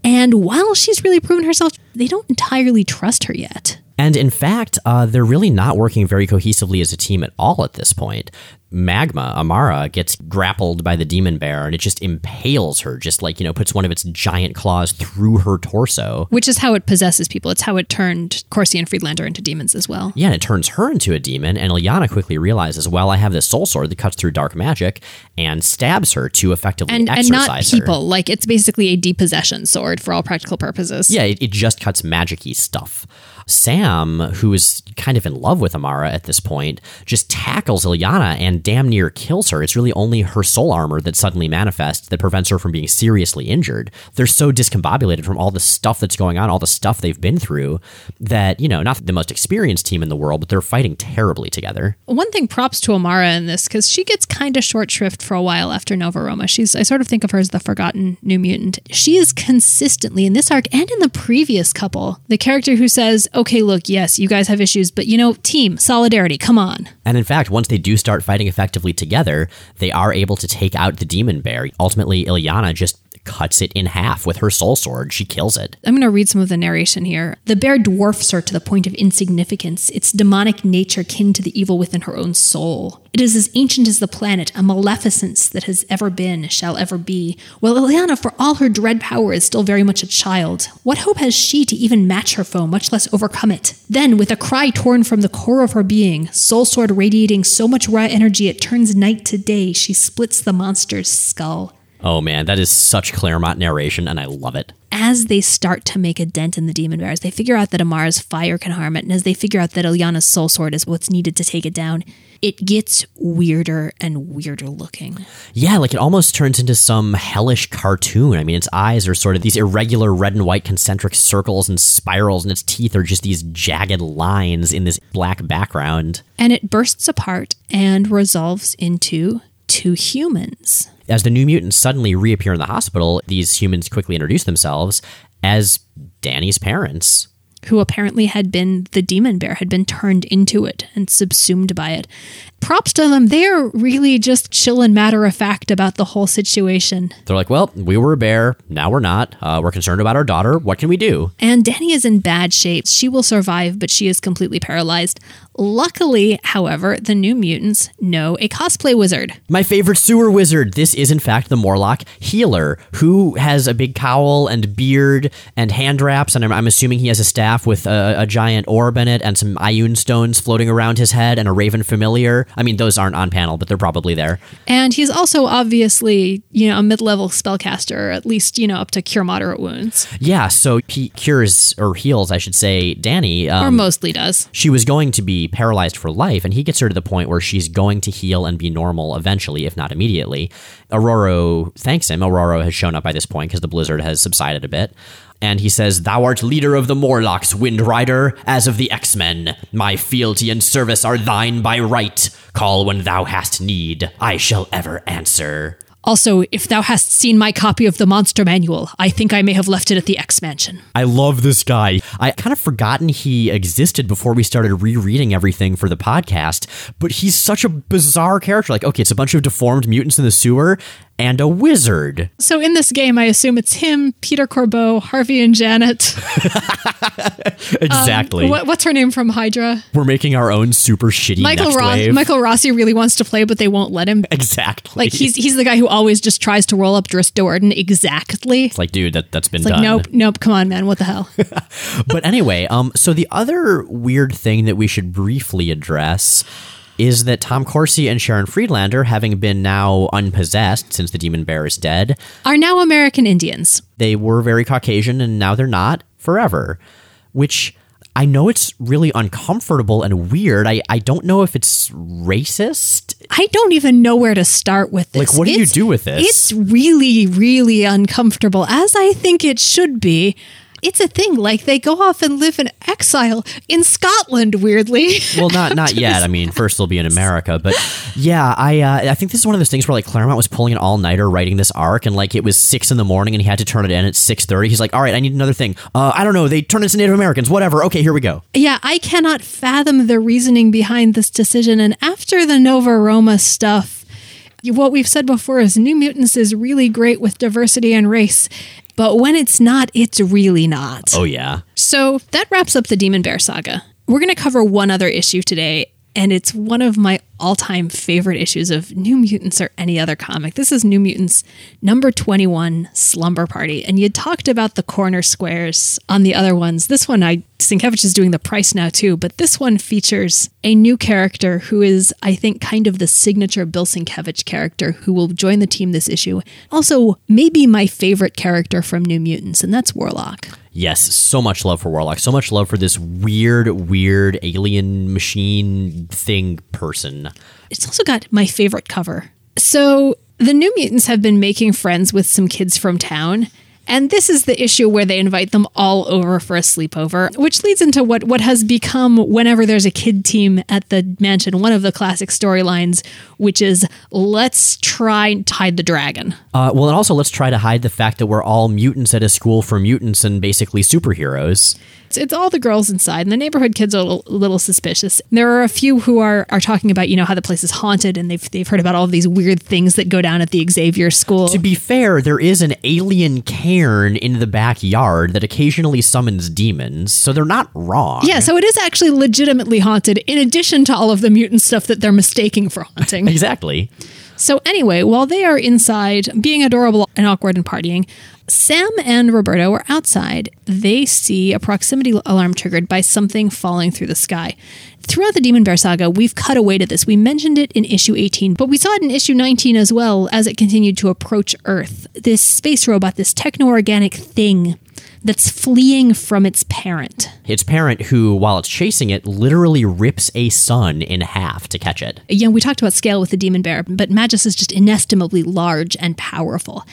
And while she's really proven herself, they don't entirely trust her yet. And in fact, they're really not working very cohesively as a team at all at this point. Magma, Amara, gets grappled by the Demon Bear and it just impales her, just like, you know, puts one of its giant claws through her torso. Which is how it possesses people. It's how it turned Corsi and Friedlander into demons as well. Yeah, and it turns her into a demon, and Ilyana quickly realizes, well, I have this soul sword that cuts through dark magic, and stabs her to effectively exorcise her. And not people. Her. Like, it's basically a depossession sword for all practical purposes. Yeah, it just cuts magic-y stuff. Sam, who is kind of in love with Amara at this point, just tackles Ilyana and damn near kills her. It's really only her soul armor that suddenly manifests that prevents her from being seriously injured. They're so discombobulated from all the stuff that's going on, all the stuff they've been through, that, you know, not the most experienced team in the world, but they're fighting terribly together. One thing, props to Amara in this, because she gets kind of short shrift for a while after Nova Roma. I sort of think of her as the forgotten New Mutant. She is consistently in this arc and in the previous couple, the character who says, okay, look, yes, you guys have issues, but, you know, team, solidarity, come on. And in fact, once they do start fighting effectively together, they are able to take out the Demon Bear. Ultimately, Ilyana just cuts it in half with her soul sword. She kills it. I'm going to read some of the narration here. The bear dwarfs her to the point of insignificance, its demonic nature kin to the evil within her own soul. It is as ancient as the planet, a maleficence that has ever been, shall ever be. While Ilyana, for all her dread power, is still very much a child. What hope has she to even match her foe, much less overcome it? Then, with a cry torn from the core of her being, soul sword radiating so much raw energy it turns night to day, she splits the monster's skull. Oh man, that is such Claremont narration, and I love it. As they start to make a dent in the Demon Bears, they figure out that Amara's fire can harm it, and as they figure out that Ilyana's soul sword is what's needed to take it down, it gets weirder and weirder looking. Yeah, like it almost turns into some hellish cartoon. I mean, its eyes are sort of these irregular red and white concentric circles and spirals, and its teeth are just these jagged lines in this black background. And it bursts apart and resolves into two humans. As the New Mutants suddenly reappear in the hospital, these humans quickly introduce themselves as Danny's parents, who apparently had been the demon bear, had been turned into it and subsumed by it. Props to them. They're really just chill and matter-of-fact about the whole situation. They're like, well, we were a bear. Now we're not. We're concerned about our daughter. What can we do? And Danny is in bad shape. She will survive, but she is completely paralyzed. Luckily, however, the New Mutants know a cosplay wizard. My favorite sewer wizard. This is, in fact, the Morlock Healer, who has a big cowl and beard and hand wraps, and I'm assuming he has a staff with a giant orb in it and some Ioun stones floating around his head and a raven familiar. I mean, those aren't on panel, but they're probably there. And he's also obviously, a mid-level spellcaster, at least, up to cure moderate wounds. Yeah, so he cures, or heals, I should say, Danny. Or mostly does. She was going to be paralyzed for life, and he gets her to the point where she's going to heal and be normal eventually, if not immediately. Aurora thanks him. Aurora has shown up by this point because the blizzard has subsided a bit. And he says, "Thou art leader of the Morlocks, Wind Rider, as of the X-Men. My fealty and service are thine by right. Call when thou hast need. I shall ever answer. Also, if thou hast seen my copy of the Monster Manual, I think I may have left it at the X-Mansion." I love this guy. I kind of forgotten he existed before we started rereading everything for the podcast, but he's such a bizarre character. Like, okay, it's a bunch of deformed mutants in the sewer and a wizard. So in this game, I assume it's him, Peter Corbeau, Harvey and Janet. Exactly. What's her name from Hydra? We're making our own super shitty next wave. Michael Rossi really wants to play, but they won't let him. Exactly. Like he's the guy who always just tries to roll up Driss Do'Urden. Exactly. It's like, dude, that's been done. Nope. Come on, man. What the hell? But anyway, so the other weird thing that we should briefly address is that Tom Corsi and Sharon Friedlander, having been now unpossessed since the demon bear is dead, are now American Indians. They were very Caucasian, and now they're not forever, which I know it's really uncomfortable and weird. I don't know if it's racist. I don't even know where to start with this. Like, what do you do with this? It's really, really uncomfortable, as I think it should be. It's a thing. Like, they go off and live in exile in Scotland, weirdly. Well, not yet. I mean, first they'll be in America. But yeah, I think this is one of those things where, like, Claremont was pulling an all-nighter writing this arc, and, like, it was 6 in the morning, and he had to turn it in at 6:30. He's like, all right, I need another thing. I don't know. They turned it to Native Americans. Whatever. Okay, here we go. Yeah, I cannot fathom the reasoning behind this decision. And after the Nova Roma stuff, what we've said before is New Mutants is really great with diversity and race. But when it's not, it's really not. Oh, yeah. So that wraps up the Demon Bear saga. We're going to cover one other issue today, and it's one of my all-time favorite issues of New Mutants or any other comic. This is New Mutants number 21, Slumber Party. And you talked about the corner squares on the other ones. This one, Sienkiewicz is doing the price now, too. But this one features a new character who is, I think, kind of the signature Bill Sienkiewicz character who will join the team this issue. Also, maybe my favorite character from New Mutants, and that's Warlock. Yes, so much love for Warlock. So much love for this weird alien machine thing person. It's also got my favorite cover. So the New Mutants have been making friends with some kids from town, and this is the issue where they invite them all over for a sleepover, which leads into what has become, whenever there's a kid team at the mansion, one of the classic storylines, which is, let's try and hide the dragon. Well, and also let's try to hide the fact that we're all mutants at a school for mutants and basically superheroes. It's all the girls inside, and the neighborhood kids are a little suspicious. There are a few who are talking about, how the place is haunted, and they've heard about all of these weird things that go down at the Xavier School. To be fair, there is an alien cairn in the backyard that occasionally summons demons, so they're not wrong. Yeah, so it is actually legitimately haunted, in addition to all of the mutant stuff that they're mistaking for haunting. Exactly. So anyway, while they are inside, being adorable and awkward and partying, Sam and Roberto are outside. They see a proximity alarm triggered by something falling through the sky. Throughout the Demon Bear saga, we've cut away to this. We mentioned it in issue 18, but we saw it in issue 19 as well as it continued to approach Earth. This space robot, this techno-organic thing that's fleeing from its parent. Its parent who, while it's chasing it, literally rips a sun in half to catch it. You know, we talked about scale with the demon bear, but Magus is just inestimably large and powerful.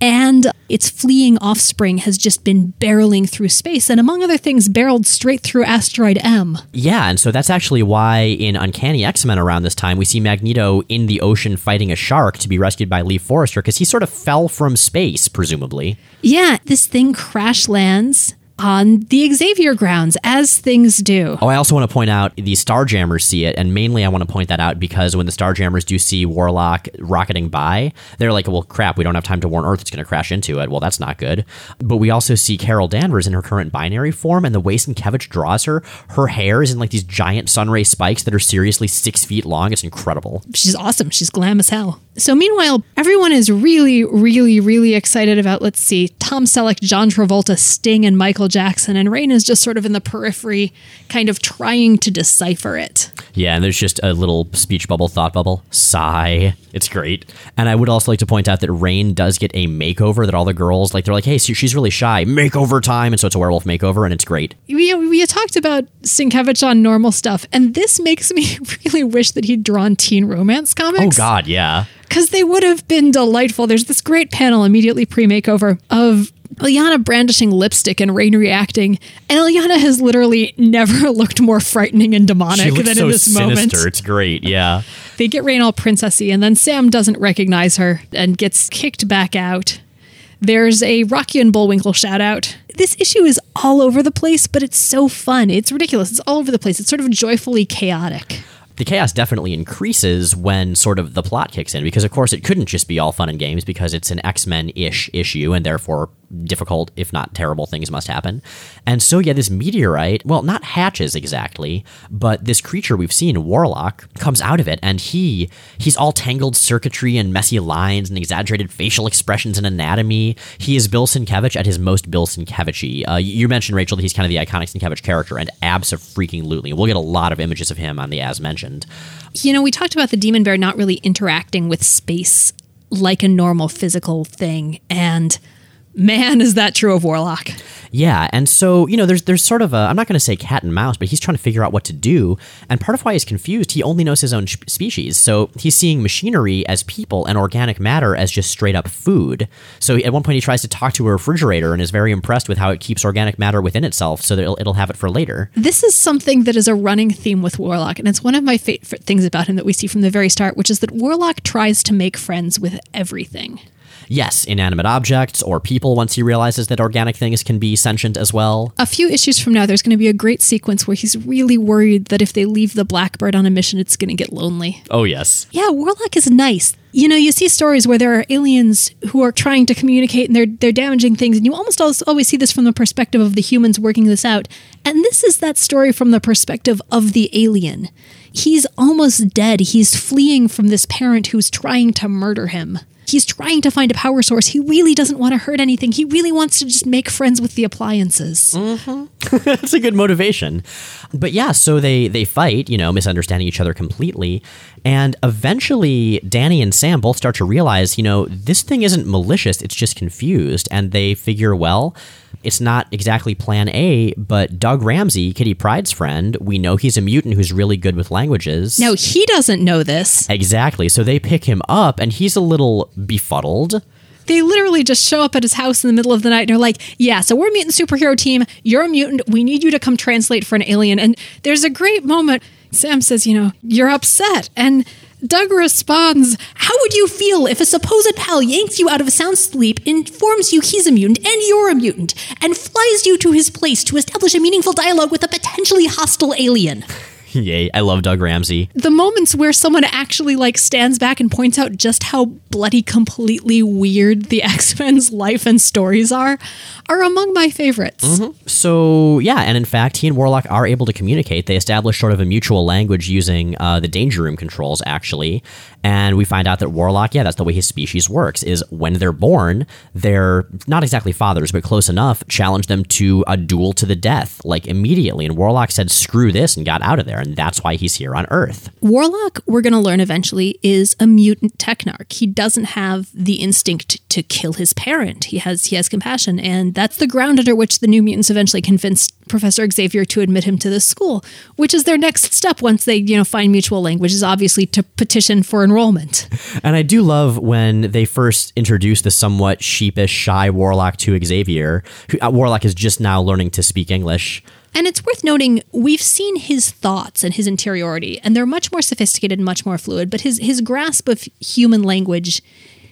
And its fleeing offspring has just been barreling through space, and among other things, barreled straight through asteroid M. Yeah, and so that's actually why in Uncanny X-Men around this time, we see Magneto in the ocean fighting a shark to be rescued by Lee Forrester, because he sort of fell from space, presumably. Yeah, this thing crash lands on the Xavier grounds, as things do. Oh, I also want to point out the Starjammers see it, and mainly I want to point that out because when the Starjammers do see Warlock rocketing by, they're like, well, crap, we don't have time to warn Earth, it's going to crash into it. Well, that's not good. But we also see Carol Danvers in her current binary form, and the way Sienkiewicz draws her, her hair is in like these giant sunray spikes that are seriously 6 feet long. It's incredible. She's awesome. She's glam as hell. So meanwhile, everyone is really, really, really excited about, let's see, Tom Selleck, John Travolta, Sting, and Michael Jackson, and Raina's just sort of in the periphery, kind of trying to decipher it. Yeah, and there's just a little speech bubble, thought bubble, sigh. It's great. And I would also like to point out that Rain does get a makeover that all the girls, like, they're like, hey, so she's really shy, makeover time, and so it's a werewolf makeover, and it's great. We talked about Sienkiewicz on Normal Stuff, and this makes me really wish that he'd drawn teen romance comics. Oh, God, yeah. Because they would have been delightful. There's this great panel immediately pre-makeover of Ileana brandishing lipstick and Rain reacting. And Ileana has literally never looked more frightening and demonic than so in this sinister moment. It's great, yeah. They get Rain all princessy, and then Sam doesn't recognize her and gets kicked back out. There's a Rocky and Bullwinkle shout-out. This issue is all over the place, but it's so fun. It's ridiculous. It's all over the place. It's sort of joyfully chaotic. The chaos definitely increases when sort of the plot kicks in, because, of course, it couldn't just be all fun and games because it's an X-Men-ish issue, and therefore difficult, if not terrible, things must happen. And so, yeah, this meteorite, well, not hatches exactly, but this creature we've seen, Warlock, comes out of it, and he's all tangled circuitry and messy lines and exaggerated facial expressions and anatomy. He is Bill Sienkiewicz at his most Bill Sienkiewicz-y. You mentioned, Rachel, that he's kind of the iconic Sienkiewicz character, and abso-freaking-lutely. We'll get a lot of images of him on the As Mentioned. You know, we talked about the demon bear not really interacting with space like a normal physical thing, and man, is that true of Warlock. Yeah, and so, you know, there's sort of a, I'm not going to say cat and mouse, but he's trying to figure out what to do, and part of why he's confused, he only knows his own species, so he's seeing machinery as people and organic matter as just straight-up food. So at one point he tries to talk to a refrigerator and is very impressed with how it keeps organic matter within itself so that it'll have it for later. This is something that is a running theme with Warlock, and it's one of my favorite things about him that we see from the very start, which is that Warlock tries to make friends with everything. Yes, inanimate objects or people once he realizes that organic things can be sentient as well. A few issues from now, there's going to be a great sequence where he's really worried that if they leave the Blackbird on a mission, it's going to get lonely. Oh, yes. Yeah, Warlock is nice. You know, you see stories where there are aliens who are trying to communicate and they're damaging things, and you almost always see this from the perspective of the humans working this out. And this is that story from the perspective of the alien. He's almost dead. He's fleeing from this parent who's trying to murder him. He's trying to find a power source. He really doesn't want to hurt anything. He really wants to just make friends with the appliances. Mm-hmm. That's a good motivation. But yeah, so they fight, you know, misunderstanding each other completely. And eventually, Danny and Sam both start to realize, you know, this thing isn't malicious. It's just confused. And they figure, well, it's not exactly plan A, but Doug Ramsey, Kitty Pryde's friend, we know he's a mutant who's really good with languages. No, he doesn't know this. Exactly. So they pick him up, and he's a little befuddled. They literally just show up at his house in the middle of the night and are like, yeah, so we're a mutant superhero team. You're a mutant. We need you to come translate for an alien. And there's a great moment. Sam says, you know, you're upset. And Doug responds, how would you feel if a supposed pal yanks you out of a sound sleep, informs you he's a mutant and you're a mutant, and flies you to his place to establish a meaningful dialogue with a potentially hostile alien? Yay, I love Doug Ramsey. The moments where someone actually, like, stands back and points out just how bloody completely weird the X-Men's life and stories are among my favorites. Mm-hmm. So, yeah, and in fact, he and Warlock are able to communicate. They establish sort of a mutual language using the Danger Room controls, actually. And we find out that Warlock, yeah, that's the way his species works, is when they're born, they're not exactly fathers, but close enough, challenge them to a duel to the death, like, immediately. And Warlock said, screw this, and got out of there. there, and that's why he's here on Earth. Warlock, we're going to learn eventually, is a mutant technarch. He doesn't have the instinct to kill his parent. He has compassion, and that's the ground under which the New Mutants eventually convinced Professor Xavier to admit him to this school, which is their next step once they, find mutual language, is obviously to petition for enrollment. And I do love when they first introduce the somewhat sheepish, shy Warlock to Xavier. Warlock is just now learning to speak English. And it's worth noting, we've seen his thoughts and his interiority, and they're much more sophisticated, much more fluid, but his grasp of human language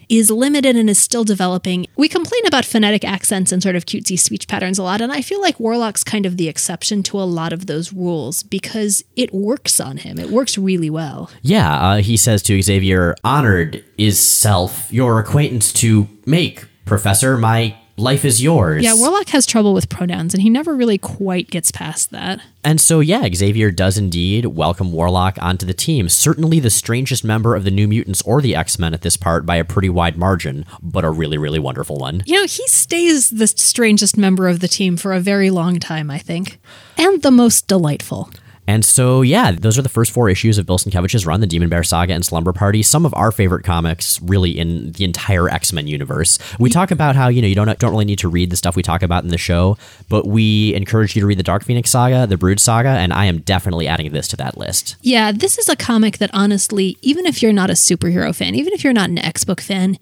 is limited and is still developing. We complain about phonetic accents and sort of cutesy speech patterns a lot, and I feel like Warlock's kind of the exception to a lot of those rules because it works on him. It works really well. Yeah, he says to Xavier, "Honored is self, your acquaintance to make, Professor, my life is yours." Yeah, Warlock has trouble with pronouns, and he never really quite gets past that. And so, yeah, Xavier does indeed welcome Warlock onto the team. Certainly the strangest member of the New Mutants or the X-Men at this part by a pretty wide margin, but a really, really wonderful one. He stays the strangest member of the team for a very long time, I think. And the most delightful. And so, yeah, those are the first four issues of Bill Sienkiewicz's run, The Demon Bear Saga and Slumber Party, some of our favorite comics, really, in the entire X-Men universe. We talk about how, you don't really need to read the stuff we talk about in the show, but we encourage you to read the Dark Phoenix Saga, the Brood Saga, and I am definitely adding this to that list. Yeah, this is a comic that, honestly, even if you're not a superhero fan, even if you're not an X-Book fan,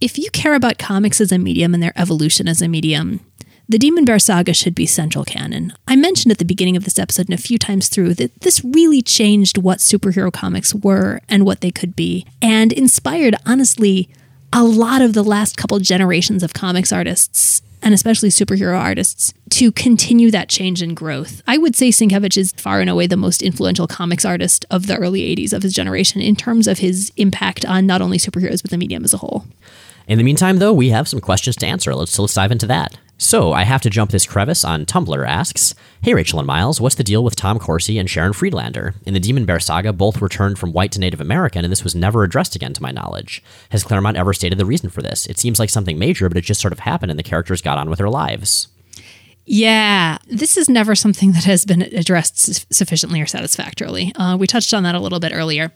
if you care about comics as a medium and their evolution as a medium, The Demon Bear Saga should be central canon. I mentioned at the beginning of this episode and a few times through that this really changed what superhero comics were and what they could be, and inspired, honestly, a lot of the last couple generations of comics artists, and especially superhero artists, to continue that change and growth. I would say Sienkiewicz is far and away the most influential comics artist of the early 80s of his generation in terms of his impact on not only superheroes but the medium as a whole. In the meantime, though, we have some questions to answer. Let's dive into that. So, I Have to Jump This Crevice on Tumblr asks, "Hey Rachel and Miles, what's the deal with Tom Corsi and Sharon Friedlander? In the Demon Bear Saga, both returned from white to Native American, and this was never addressed again to my knowledge. Has Claremont ever stated the reason for this? It seems like something major, but it just sort of happened and the characters got on with their lives." Yeah, this is never something that has been addressed sufficiently or satisfactorily. We touched on that a little bit earlier.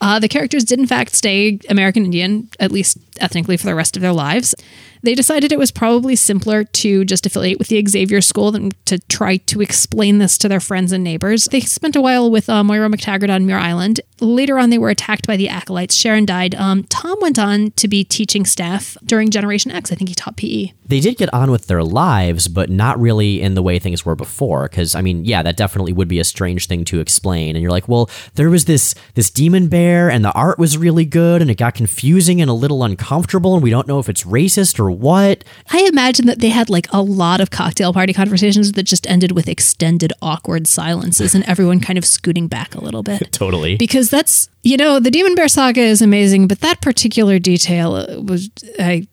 The characters did in fact stay American Indian, at least ethnically, for the rest of their lives. They decided it was probably simpler to just affiliate with the Xavier School than to try to explain this to their friends and neighbors. They spent a while with Moira McTaggart on Muir Island. Later on, they were attacked by the Acolytes. Sharon died. Tom went on to be teaching staff during Generation X. I think he taught PE. They did get on with their lives, but not really in the way things were before. Because, that definitely would be a strange thing to explain. And you're like, well, there was this demon bear, and the art was really good, and it got confusing and a little uncomfortable, and we don't know if it's racist or what. I imagine that they had a lot of cocktail party conversations that just ended with extended awkward silences and everyone kind of scooting back a little bit. Totally. Because that's, the Demon Bear Saga is amazing, but that particular detail was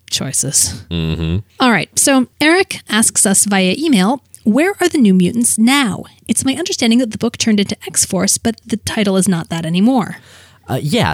choices. Mm-hmm. All right. So Eric asks us via email, "Where are the New Mutants now? It's my understanding that the book turned into X-Force, but the title is not that anymore."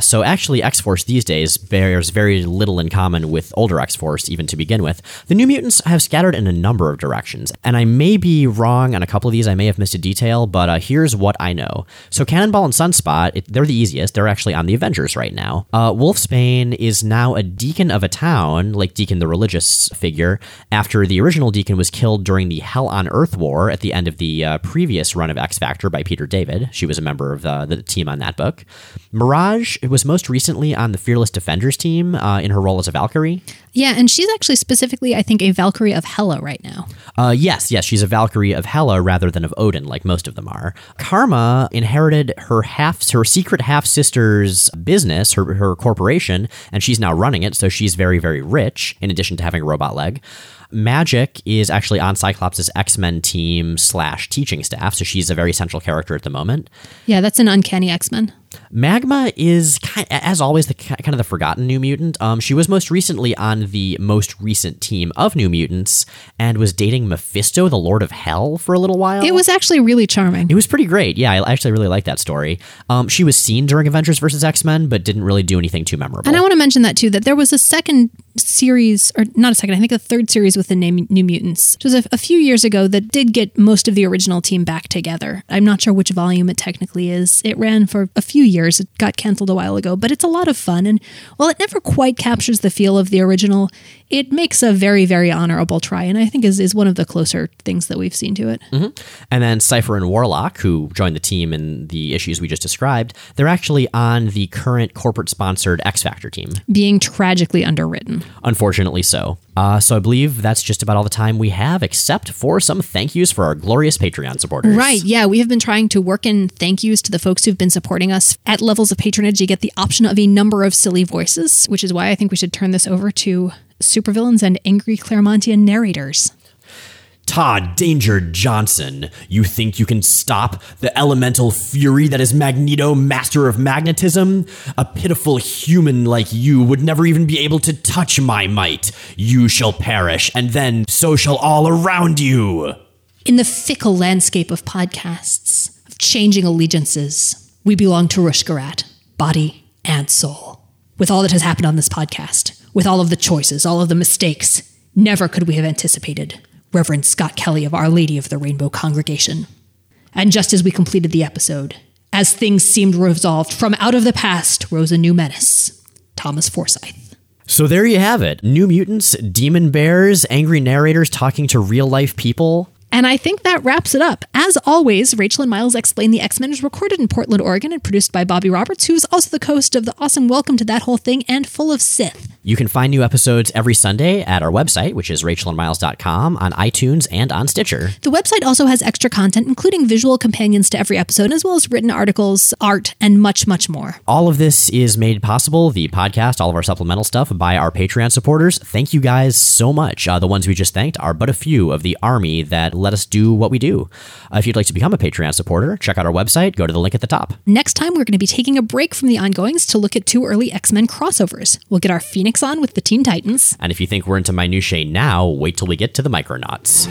So actually X-Force these days bears very little in common with older X-Force, even to begin with. The New Mutants have scattered in a number of directions, and I may be wrong on a couple of these. I may have missed a detail, but here's what I know. So Cannonball and Sunspot, they're the easiest. They're actually on the Avengers right now. Wolfsbane is now a deacon of a town, like Deacon the religious figure, after the original Deacon was killed during the Hell on Earth War at the end of the previous run of X-Factor by Peter David. She was a member of the team on that book. It was most recently on the Fearless Defenders team in her role as a Valkyrie. Yeah, and she's actually specifically, I think, a Valkyrie of Hela right now. Yes, she's a Valkyrie of Hela rather than of Odin, like most of them are. Karma inherited her secret half-sister's business, her corporation, and she's now running it, so she's very, very rich, in addition to having a robot leg. Magic is actually on Cyclops' X-Men team / teaching staff, so she's a very central character at the moment. Yeah, that's an Uncanny X-Men. Magma is, as always, kind of the forgotten New Mutant. She was most recently on the most recent team of New Mutants and was dating Mephisto, the Lord of Hell, for a little while. It was actually really charming. It was pretty great. Yeah, I actually really like that story. She was seen during Avengers vs. X-Men, but didn't really do anything too memorable. And I want to mention that, too, that there was a second series, or not a second, I think the third series with the name New Mutants. It was a few years ago that did get most of the original team back together. I'm not sure which volume it technically is. It ran for a few years. It got canceled a while ago, but it's a lot of fun. And while it never quite captures the feel of the original, it makes a very, very honorable try, and I think is one of the closer things that we've seen to it. Mm-hmm. And then Cypher and Warlock, who joined the team in the issues we just described, they're actually on the current corporate-sponsored X-Factor team. Being tragically underwritten. Unfortunately so. So I believe that's just about all the time we have, except for some thank yous for our glorious Patreon supporters. Right, yeah. We have been trying to work in thank yous to the folks who've been supporting us. At levels of patronage, you get the option of a number of silly voices, which is why I think we should turn this over to supervillains and angry Claremontian narrators. Todd Danger Johnson, you think you can stop the elemental fury that is Magneto, master of magnetism? A pitiful human like you would never even be able to touch my might. You shall perish, and then so shall all around you. In the fickle landscape of podcasts, of changing allegiances, we belong to Rushkarat, body and soul. With all that has happened on this podcast, with all of the choices, all of the mistakes, never could we have anticipated Reverend Scott Kelly of Our Lady of the Rainbow Congregation. And just as we completed the episode, as things seemed resolved, from out of the past rose a new menace, Thomas Forsythe. So there you have it. New Mutants, demon bears, angry narrators talking to real-life people. And I think that wraps it up. As always, Rachel and Miles Explain the X-Men is recorded in Portland, Oregon, and produced by Bobby Roberts, who's also the host of the awesome Welcome to That Whole Thing and Full of Sith. You can find new episodes every Sunday at our website, which is rachelandmiles.com, on iTunes, and on Stitcher. The website also has extra content, including visual companions to every episode, as well as written articles, art, and much, much more. All of this is made possible, the podcast, all of our supplemental stuff, by our Patreon supporters. Thank you guys so much. The ones we just thanked are but a few of the army that let us do what we do. If you'd like to become a Patreon supporter, check out our website. Go to the link at the top. Next time, we're going to be taking a break from the ongoings to look at two early X-Men crossovers. We'll get our Phoenix on with the Teen Titans. And if you think we're into minutiae now, wait till we get to the Micronauts.